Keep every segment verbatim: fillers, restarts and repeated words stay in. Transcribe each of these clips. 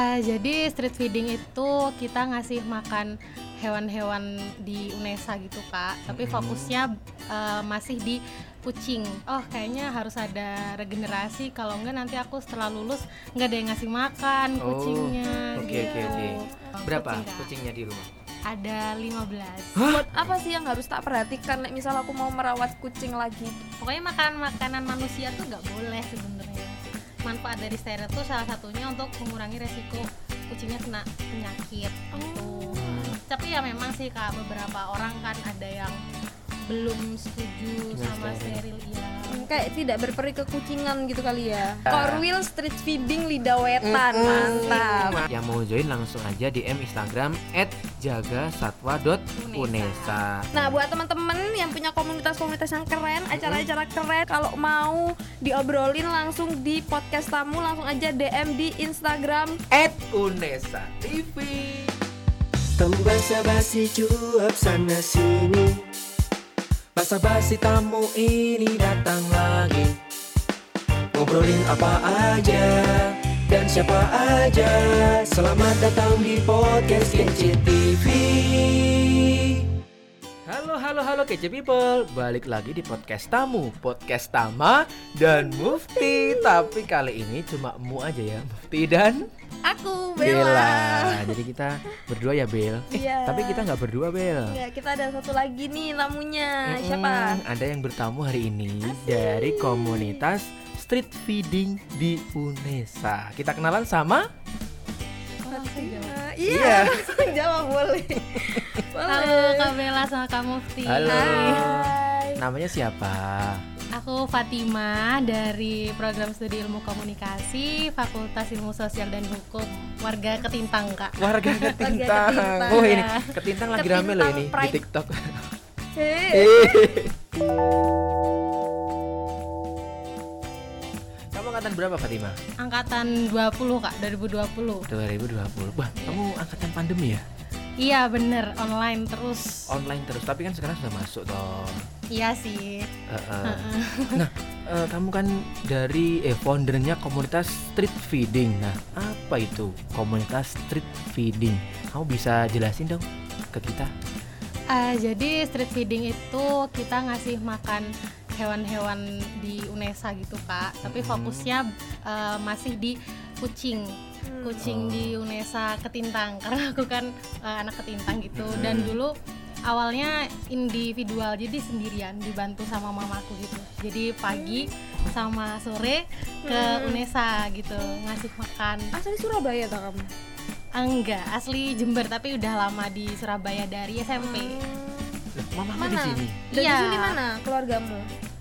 uh, jadi street feeding itu kita ngasih makan hewan-hewan di UNESA gitu Kak, tapi mm-hmm. fokusnya uh, masih di kucing. Oh kayaknya harus ada regenerasi, kalau enggak nanti aku setelah lulus nggak ada yang ngasih makan kucingnya. Oh, oke oke oke. Berapa kucing, kucingnya di rumah? Ada lima belas. Buat apa sih yang harus tak perhatikan? Misal aku mau merawat kucing lagi. Pokoknya makanan-makanan manusia tuh nggak boleh sebenarnya. Manfaat dari steril tuh salah satunya untuk mengurangi resiko kucingnya kena penyakit. Oh. Tapi ya memang sih Kak, beberapa orang kan ada yang belum setuju sama steril ya. Kayak tidak berperi kekucingan gitu kali ya. Korwil street feeding lidah wetan. Mantap. Yang mau join langsung aja D M Instagram et jaga satwa dot unesa. Nah, buat teman-teman yang punya komunitas-komunitas yang keren, acara-acara keren, kalau mau diobrolin langsung di podcast tamu, langsung aja D M di Instagram et unesa t v. Tamu basa-basi cuap sana sini. Basa-basi tamu ini datang lagi. Ngobrolin apa aja dan siapa aja. Selamat datang di podcast Kincit T V. Halo halo halo Kincit People, balik lagi di podcast tamu, podcast Tama dan Mufti. Tapi kali ini cuma mu aja ya, Mufti dan aku, Bella. Bella. Jadi kita berdua ya, Bel. Eh, yeah. Tapi kita nggak berdua, Bel. Nggak, kita ada satu lagi nih tamunya. Mm-hmm. Siapa? Ada yang bertamu hari ini. Asik. Dari komunitas street feeding di UNESA. Kita kenalan sama Fatima. Iya, langsung jawab boleh. Halo Kak Bella sama Kak Mufti. Halo. Hai. Namanya siapa? Aku Fatima dari program studi ilmu komunikasi Fakultas Ilmu Sosial dan Hukum, warga Ketintang Kak. Warga Ketintang. Warga Ketintang. Oh ini Ketintang lagi Ketintang rame loh ini pride. Di TikTok. Hey. Kamu angkatan berapa Fatima? Angkatan dua puluh Kak, dua ribu dua puluh. dua ribu dua puluh. Wah, yeah. Kamu angkatan pandemi ya? Iya bener, online terus. Online terus, tapi kan sekarang sudah masuk toh. Iya sih. Uh, uh. Uh-uh. Nah, uh, kamu kan dari eh, foundernya komunitas street feeding. Nah, apa itu komunitas street feeding? Kamu bisa jelasin dong ke kita? Uh, jadi street feeding itu kita ngasih makan hewan-hewan di UNESA gitu Kak. Tapi fokusnya uh, masih di kucing. Kucing oh. di UNESA Ketintang. Karena aku kan uh, anak Ketintang gitu. Hmm. Dan dulu awalnya individual, jadi sendirian, dibantu sama mamaku gitu. Jadi pagi sama sore ke hmm. UNESA gitu, ngasih makan. Asli Surabaya tak kamu? Enggak, asli Jember, tapi udah lama di Surabaya dari S M P. Hmm. Mamaku di sini? Dari ya. Sini mana keluargamu?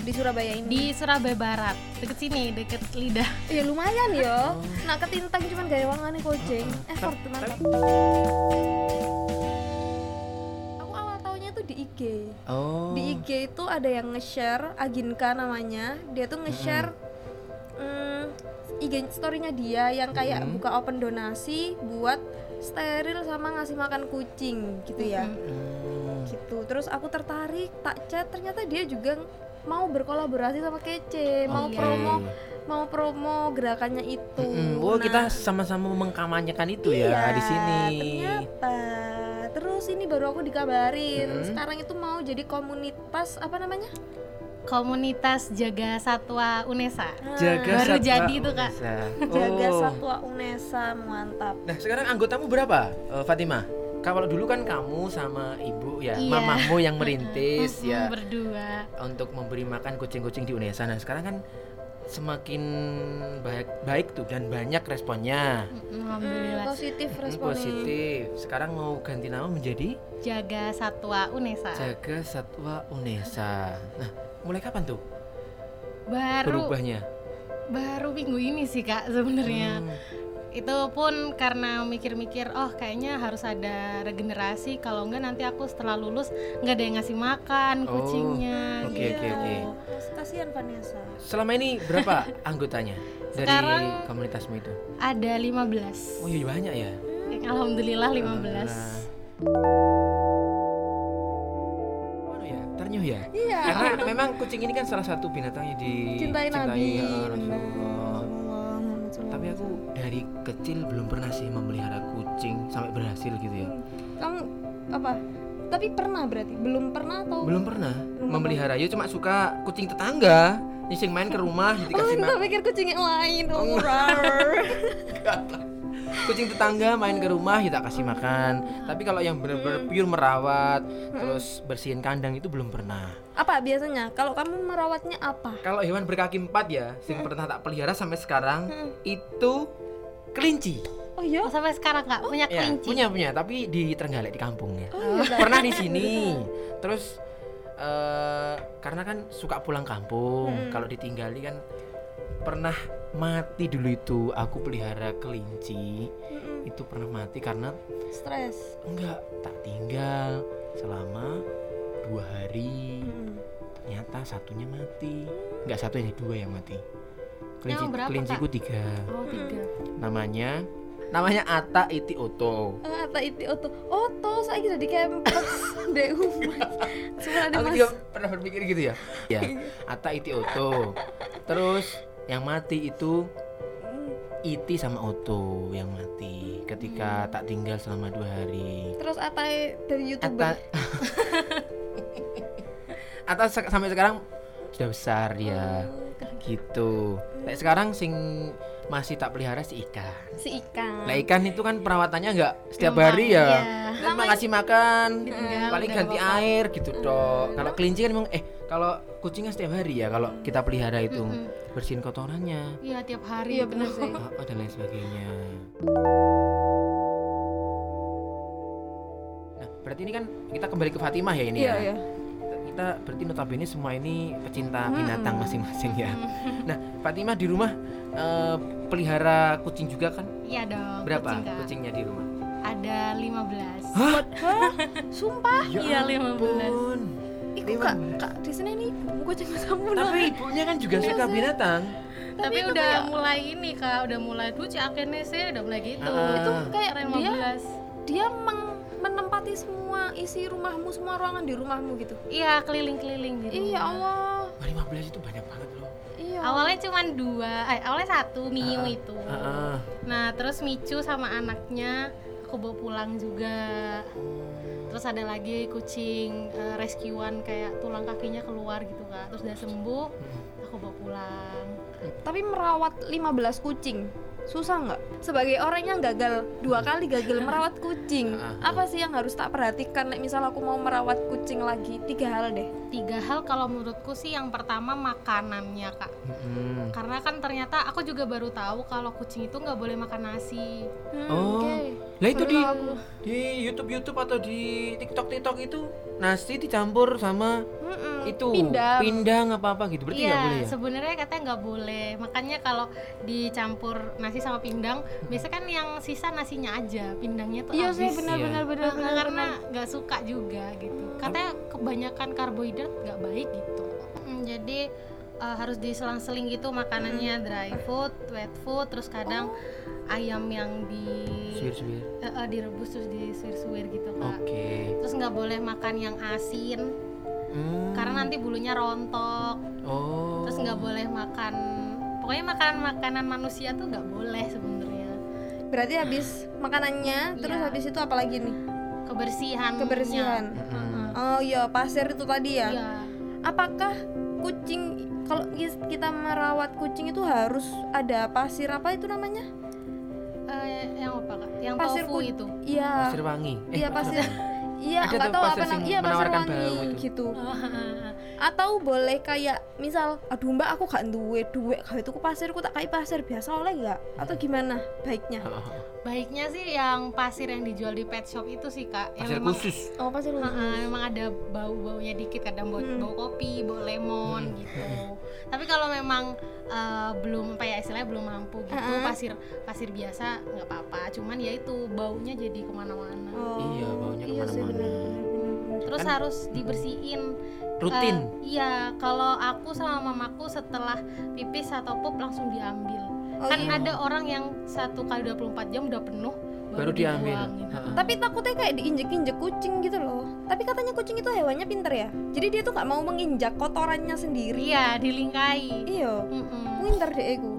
Di Surabaya ini? Di Surabaya Barat, deket sini, deket Lidah. Iya lumayan yo. Oh. Nah Ketintang cuman gawangannya kucing. Eh, effort mantap. Oh. Di I G itu ada yang nge-share, Aginka namanya. Dia tuh nge-share mm-hmm. mm, I G story-nya dia yang kayak mm-hmm. buka open donasi buat steril sama ngasih makan kucing gitu ya. Mm-hmm. Gitu. Terus aku tertarik, tak chat, ternyata dia juga mau berkolaborasi sama Kece, okay. mau promo mau promo gerakannya itu. Mm-hmm. Oh, nah, kita sama-sama mengkampanyekan itu iya, ya di sini. Ternyata terus ini baru aku dikabarin, hmm. sekarang itu mau jadi komunitas apa namanya? Komunitas Jaga Satwa UNESA. Ah, Jaga baru Satwa jadi itu Kak. Oh. Jaga Satwa UNESA, mantap. Nah sekarang anggotamu berapa, uh, Fatima? Kalau dulu kan kamu sama ibu ya, iya. mamamu yang merintis ya. Berdua. Untuk memberi makan kucing-kucing di UNESA. Nah sekarang kan semakin baik baik tuh dan banyak responnya. Alhamdulillah. Hmm, positif responnya. Positif. Sekarang mau ganti nama menjadi Jaga Satwa UNESA. Jaga Satwa UNESA. Nah, mulai kapan tuh? Baru berubahnya. Baru minggu ini sih Kak sebenarnya. Hmm. Itu pun karena mikir-mikir, oh kayaknya harus ada regenerasi, kalau enggak nanti aku setelah lulus nggak ada yang ngasih makan kucingnya. Oh, okay, gitu. Oke oke oke. Kasihan Vanessa. Selama ini berapa anggotanya dari sekarang komunitasmu itu? Ada lima belas. Oh iya banyak ya. Alhamdulillah lima belas. Alhamdulillah. Ya, ternyuh ya. Iya. Karena memang kucing ini kan salah satu binatang yang dicintai Nabi. Ya, Tapi aku dari kecil belum pernah sih memelihara kucing sampai berhasil gitu ya. Kamu apa? Tapi pernah berarti? Belum pernah atau? Belum pernah belum memelihara. Ya cuma suka kucing tetangga. Nyising main ke rumah dikasih makan. Oh, aku pikir kucing yang lain. Oh, kucing tetangga main ke rumah kita kasih makan. Tapi kalau yang benar-benar pure merawat, terus bersihin kandang itu belum pernah. Apa biasanya? Kalau kamu merawatnya apa? Kalau hewan berkaki empat ya, yang pernah tak pelihara sampai sekarang itu kelinci. Oh iya? Oh, sampai sekarang nggak punya kelinci? Ya, punya punya, tapi di Trenggalek di kampung ya. Oh, iya. Pernah di sini. Terus uh, karena kan suka pulang kampung, hmm. kalau ditinggali kan. Pernah mati dulu itu aku pelihara kelinci. Mm-mm. Itu pernah mati karena stres. Enggak, tak tinggal selama dua hari. Mm. Ternyata satunya mati. Enggak satu ya, dua yang mati. Kelinci yang berapa, kelinciku Kak? Tiga. Oh, tiga. Namanya namanya Ata Iti Oto. Uh, Ata Iti Oto. Oto saya kira di kampus deh. Sebenarnya aku juga pernah berpikir gitu ya. Ya, Ata Iti Oto. Terus yang mati itu Iti sama Oto yang mati ketika hmm. tak tinggal selama dua hari. Terus Ata dari YouTuber. Ata, Ata se- sampai sekarang sudah besar ya. Oh, gitu. Nah, sekarang sing masih tak pelihara si ikan. Si ikan. Lah ikan itu kan perawatannya enggak setiap Memang, hari ya. Iya. Cuma kasih makan, hmm, paling ganti apa. air gitu hmm. dok. Kalau kelinci kan memang eh kalau kucing kan setiap hari ya kalau kita pelihara itu hmm. bersihin kotorannya. Iya tiap hari. Iya benar sih. Oh, dan lain sebagainya. Nah, berarti ini kan kita kembali ke Fatimah ya ini iya, ya. Iya. Kita berarti notabene semua ini pecinta binatang hmm. masing-masing ya. Hmm. Nah, Fatimah di rumah Uh, pelihara kucing juga kan? Iya dong. Berapa kucing, kucingnya di rumah? Ada lima belas. Hah? Hah? Sumpah? Iya ya, lima belas. Iku Kak, Kak di sini nih kucing kamu. Tapi ibunya kan juga suka binatang. Tapi, Tapi udah kayak... mulai ini Kak, udah mulai duci akene sih, udah mulai gitu. Ah. Itu kayak dia dia meng- menempati semua isi rumahmu, semua ruangan di rumahmu gitu. Iya, keliling-keliling gitu. Iya, Allah. lima belas itu banyak banget loh. Iya. Awalnya cuma dua, eh, awalnya satu Miu uh, itu. Uh, uh. Nah terus Micu sama anaknya aku bawa pulang juga. Terus ada lagi kucing uh, rescuean kayak tulang kakinya keluar gitu Kak. Terus udah sembuh, aku bawa pulang. Tapi merawat lima belas kucing susah nggak? Sebagai orang yang gagal dua kali gagal merawat kucing, apa sih yang harus tak perhatikan? Misal aku mau merawat kucing lagi, tiga hal deh. Tiga hal kalau menurutku sih yang pertama makanannya Kak. Hmm. Karena kan ternyata aku juga baru tahu kalau kucing itu nggak boleh makan nasi. Hmm, oh, okay. Lah itu di, di YouTube-YouTube atau di TikTok-TikTok itu nasi dicampur sama Mm-mm. itu pindang, pindang apa-apa gitu. Berarti nggak ya, boleh ya? Sebenarnya katanya nggak boleh. Makanya kalau dicampur nasi sama pindang, biasanya kan yang sisa nasinya aja, pindangnya tuh iya, habis. Iya sih, benar-benar benar karena nggak suka juga gitu. Katanya kebanyakan karbohidrat nggak baik gitu. Hmm, jadi uh, harus diselang-seling gitu makanannya, hmm. dry food, wet food, terus kadang oh. ayam yang di suwir-suwir, uh, uh, direbus terus disuwir-suwir gitu Kak. Okay. Terus nggak boleh makan yang asin, hmm. karena nanti bulunya rontok. Oh. Terus nggak boleh makan. Pokoknya makan makanan manusia tuh nggak boleh sebenarnya. Berarti habis makanannya, terus ya. habis itu apa lagi nih? Kebersihan. Kebersihan. Hmm. Oh iya, pasir itu tadi ya. ya. Apakah kucing kalau kita merawat kucing itu harus ada pasir apa itu namanya? Eh, yang apa Kak? Yang pasir tofu ku- itu. Iya. Pasir wangi. Iya eh, pasir. Iya nggak tahu apa namanya. Iya pasir wangi gitu. Atau boleh kayak misal aduh Mbak aku gak duwe duit gawe tuku pasir aku tak kai pasir biasa oleh enggak atau gimana baiknya? Baiknya sih yang pasir yang dijual di pet shop itu sih Kak. Pasir yang khusus. Memang, oh pasir khusus. Uh, memang ada bau-baunya dikit kadang bau, hmm. bau kopi, bau lemon hmm. gitu. Tapi kalau memang uh, belum apa ya istilahnya belum mampu gitu uh-huh. pasir pasir biasa enggak apa-apa. Cuman ya itu baunya jadi kemana-mana. Oh, iya baunya iya, kemana-mana. Sih, terus kan? Harus dibersihin rutin. Uh, iya, kalau aku sama mamaku setelah pipis atau pup langsung diambil. Oh, kan iya. Ada orang yang satu kali dua puluh empat jam udah penuh baru, baru diambil. Dibuang, gitu. Tapi takutnya kayak diinjek-injek kucing gitu loh. Tapi katanya kucing itu hewannya pinter ya. Jadi dia tuh enggak mau menginjak kotorannya sendiri. Iya, dilingkai. Iya. Heeh. Pinter deh aku.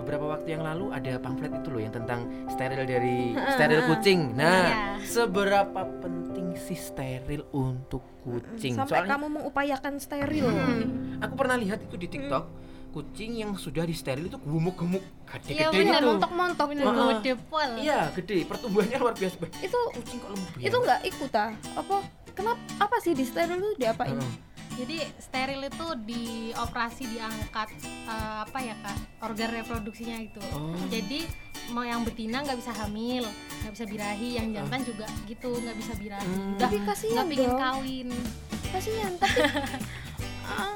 beberapa waktu yang lalu ada pamflet itu loh yang tentang steril dari steril kucing. Nah, iya. Seberapa penting sih steril untuk kucing? Sampai soalnya, kamu mengupayakan steril. Hmm, aku pernah lihat itu di TikTok. Hmm. Kucing yang sudah disteril itu gemuk-gemuk, gede-gede gitu. Iya, montok-montok, gede pol. Iya, gede. Pertumbuhannya luar biasa. Itu kucing kok lembek. Itu enggak ikut ah. Apa? Kenapa? Apa sih disteril itu diapain? Hmm. Jadi steril itu dioperasi diangkat uh, apa ya kak organ reproduksinya itu. Oh. Jadi mau yang betina nggak bisa hamil, nggak bisa birahi, yang jantan juga gitu nggak bisa birahi. Hmm. Udah nggak pingin kawin. Kasihan tapi. uh.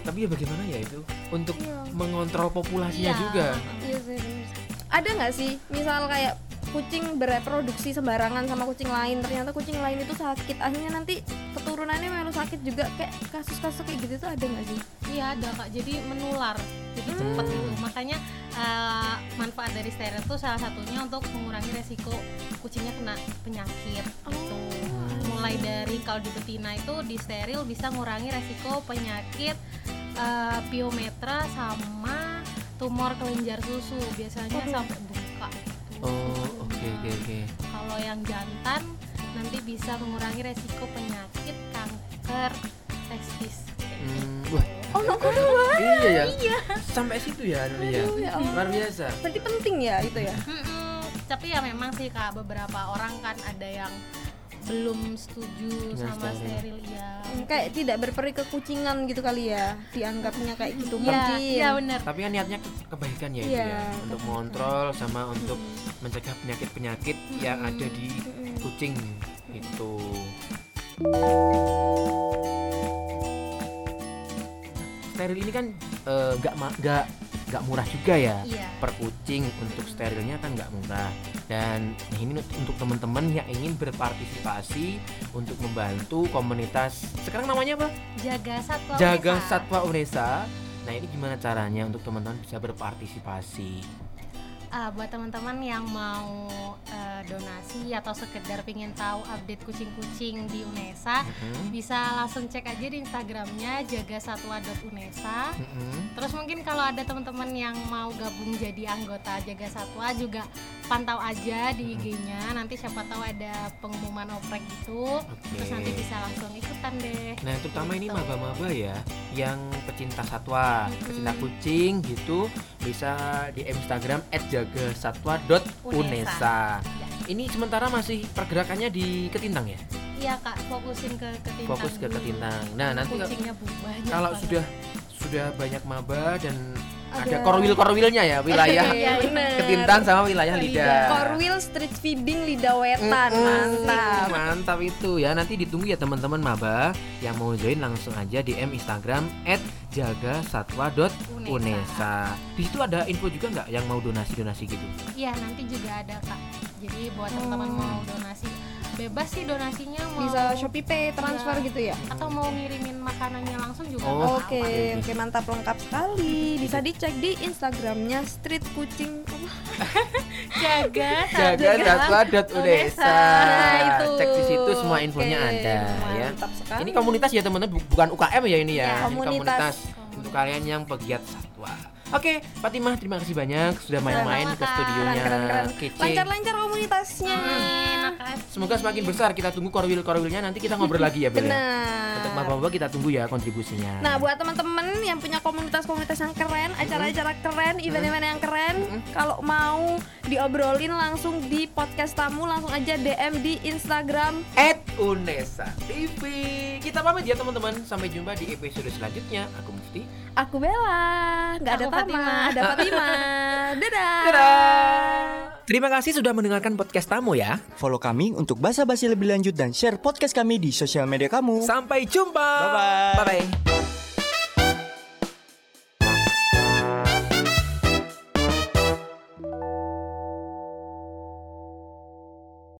Tapi ya bagaimana ya itu untuk iya. mengontrol populasinya iya. juga. Iya serius. Ada nggak sih misal kayak kucing bereproduksi sembarangan sama kucing lain, ternyata kucing lain itu sakit, akhirnya nanti keturunannya malu sakit juga, kayak kasus-kasus kayak gitu tuh ada nggak sih? Iya ada kak, jadi menular, jadi hmm. cepet gitu. Makanya uh, manfaat dari steril itu salah satunya untuk mengurangi resiko kucingnya kena penyakit gitu. Oh. Mulai dari kalau di betina itu di steril bisa mengurangi resiko penyakit uh, piometra sama tumor kelenjar susu biasanya oh. sampai buka. Oh, oke okay, oke okay, oke. Okay. Kalau yang jantan nanti bisa mengurangi resiko penyakit kanker testis. Hmm, wah. Oh, no, kok iya, ya? Iya. Sampai situ ya, Nuria. Ya. Luar biasa. Berarti penting ya itu ya. Mm-mm. Tapi ya memang sih Kak, beberapa orang kan ada yang belum setuju nah, sama steril ya. Kayak tidak berperi kekucingan gitu kali ya, dianggapnya kayak gitu mungkin. Iya, ya, benar. Tapi kan niatnya kebaikan ya, ya itu ya, untuk mengontrol sama untuk hmm. mencegah penyakit-penyakit hmm. yang ada di hmm. kucing itu. Steril ini kan nggak uh, nggak nggak murah juga ya, ya. Per kucing untuk sterilnya kan nggak murah. Dan ini untuk teman-teman yang ingin berpartisipasi untuk membantu komunitas sekarang namanya apa? Jaga Satwa UNESA. Jaga Satwa UNESA. Nah ini gimana caranya untuk teman-teman bisa berpartisipasi? Uh, buat teman-teman yang mau uh, donasi atau sekedar pengen tahu update kucing-kucing di UNESA, mm-hmm. bisa langsung cek aja di Instagramnya jaga satwa dot unesa. Mm-hmm. Terus mungkin kalau ada teman-teman yang mau gabung jadi anggota Jaga Satwa juga pantau aja di I G-nya. Nanti siapa tahu ada pengumuman oprek gitu, okay. terus nanti bisa langsung ikutan deh. Nah terutama gitu. Ini maba-maba ya, yang pecinta satwa, mm-hmm. pecinta kucing gitu bisa di Instagram jaga satwa dot unesa. Ini sementara masih pergerakannya di Ketintang ya? Iya kak, fokusin ke Ketintang. Fokus ke Ketintang. Nah nanti kucingnya banyak kalau banget. sudah sudah banyak maba dan ada, ada korwil-korwilnya ya wilayah ya, Ketintang sama wilayah Lidah. Korwil street feeding Lidah wetan. Mm-hmm. Mantap. Mantap itu ya. Nanti ditunggu ya teman-teman maba yang mau join langsung aja D M Instagram jaga satwa dot unesa. Di situ ada info juga nggak yang mau donasi-donasi gitu? Iya, nanti juga ada kak. Jadi buat teman-teman hmm. mau donasi bebas sih donasinya, mau bisa Shopee Pay, transfer ya. Gitu ya. Atau mau ngirimin makanannya langsung juga. Oh, Oke, okay. okay, mantap, lengkap sekali. Bisa dicek di Instagramnya Street Kucing Jaga Jaga Satwa dot unesa. Cek di situ semua infonya okay. ada ya. Sekali. Ini komunitas ya teman-teman, bukan U K M ya ini ya. ya komunitas. Ini komunitas untuk kalian yang pegiat satwa. Oke, Fatima, terima kasih banyak sudah main-main ke studionya. Kece. Lancar-lancar komunitasnya. Hmm, semoga semakin besar. Kita tunggu korwil-korwilnya, nanti kita ngobrol lagi ya, Bel. Benar. Untuk maba-maba kita tunggu ya kontribusinya. Nah, buat teman-teman yang punya komunitas-komunitas yang keren, acara-acara keren, event-event yang keren, mm-hmm. kalau mau diobrolin langsung di podcast tamu, langsung aja D M di Instagram et unesa T V. Kita pamit ya teman-teman. Sampai jumpa di episode selanjutnya. Aku Mufti. Aku Bella. Enggak ada Fatima, ada Fatima. Dadah. Dadah. Terima kasih sudah mendengarkan podcast tamu ya. Follow kami untuk basa-basi lebih lanjut dan share podcast kami di sosial media kamu. Sampai jumpa. Bye bye. Bye bye.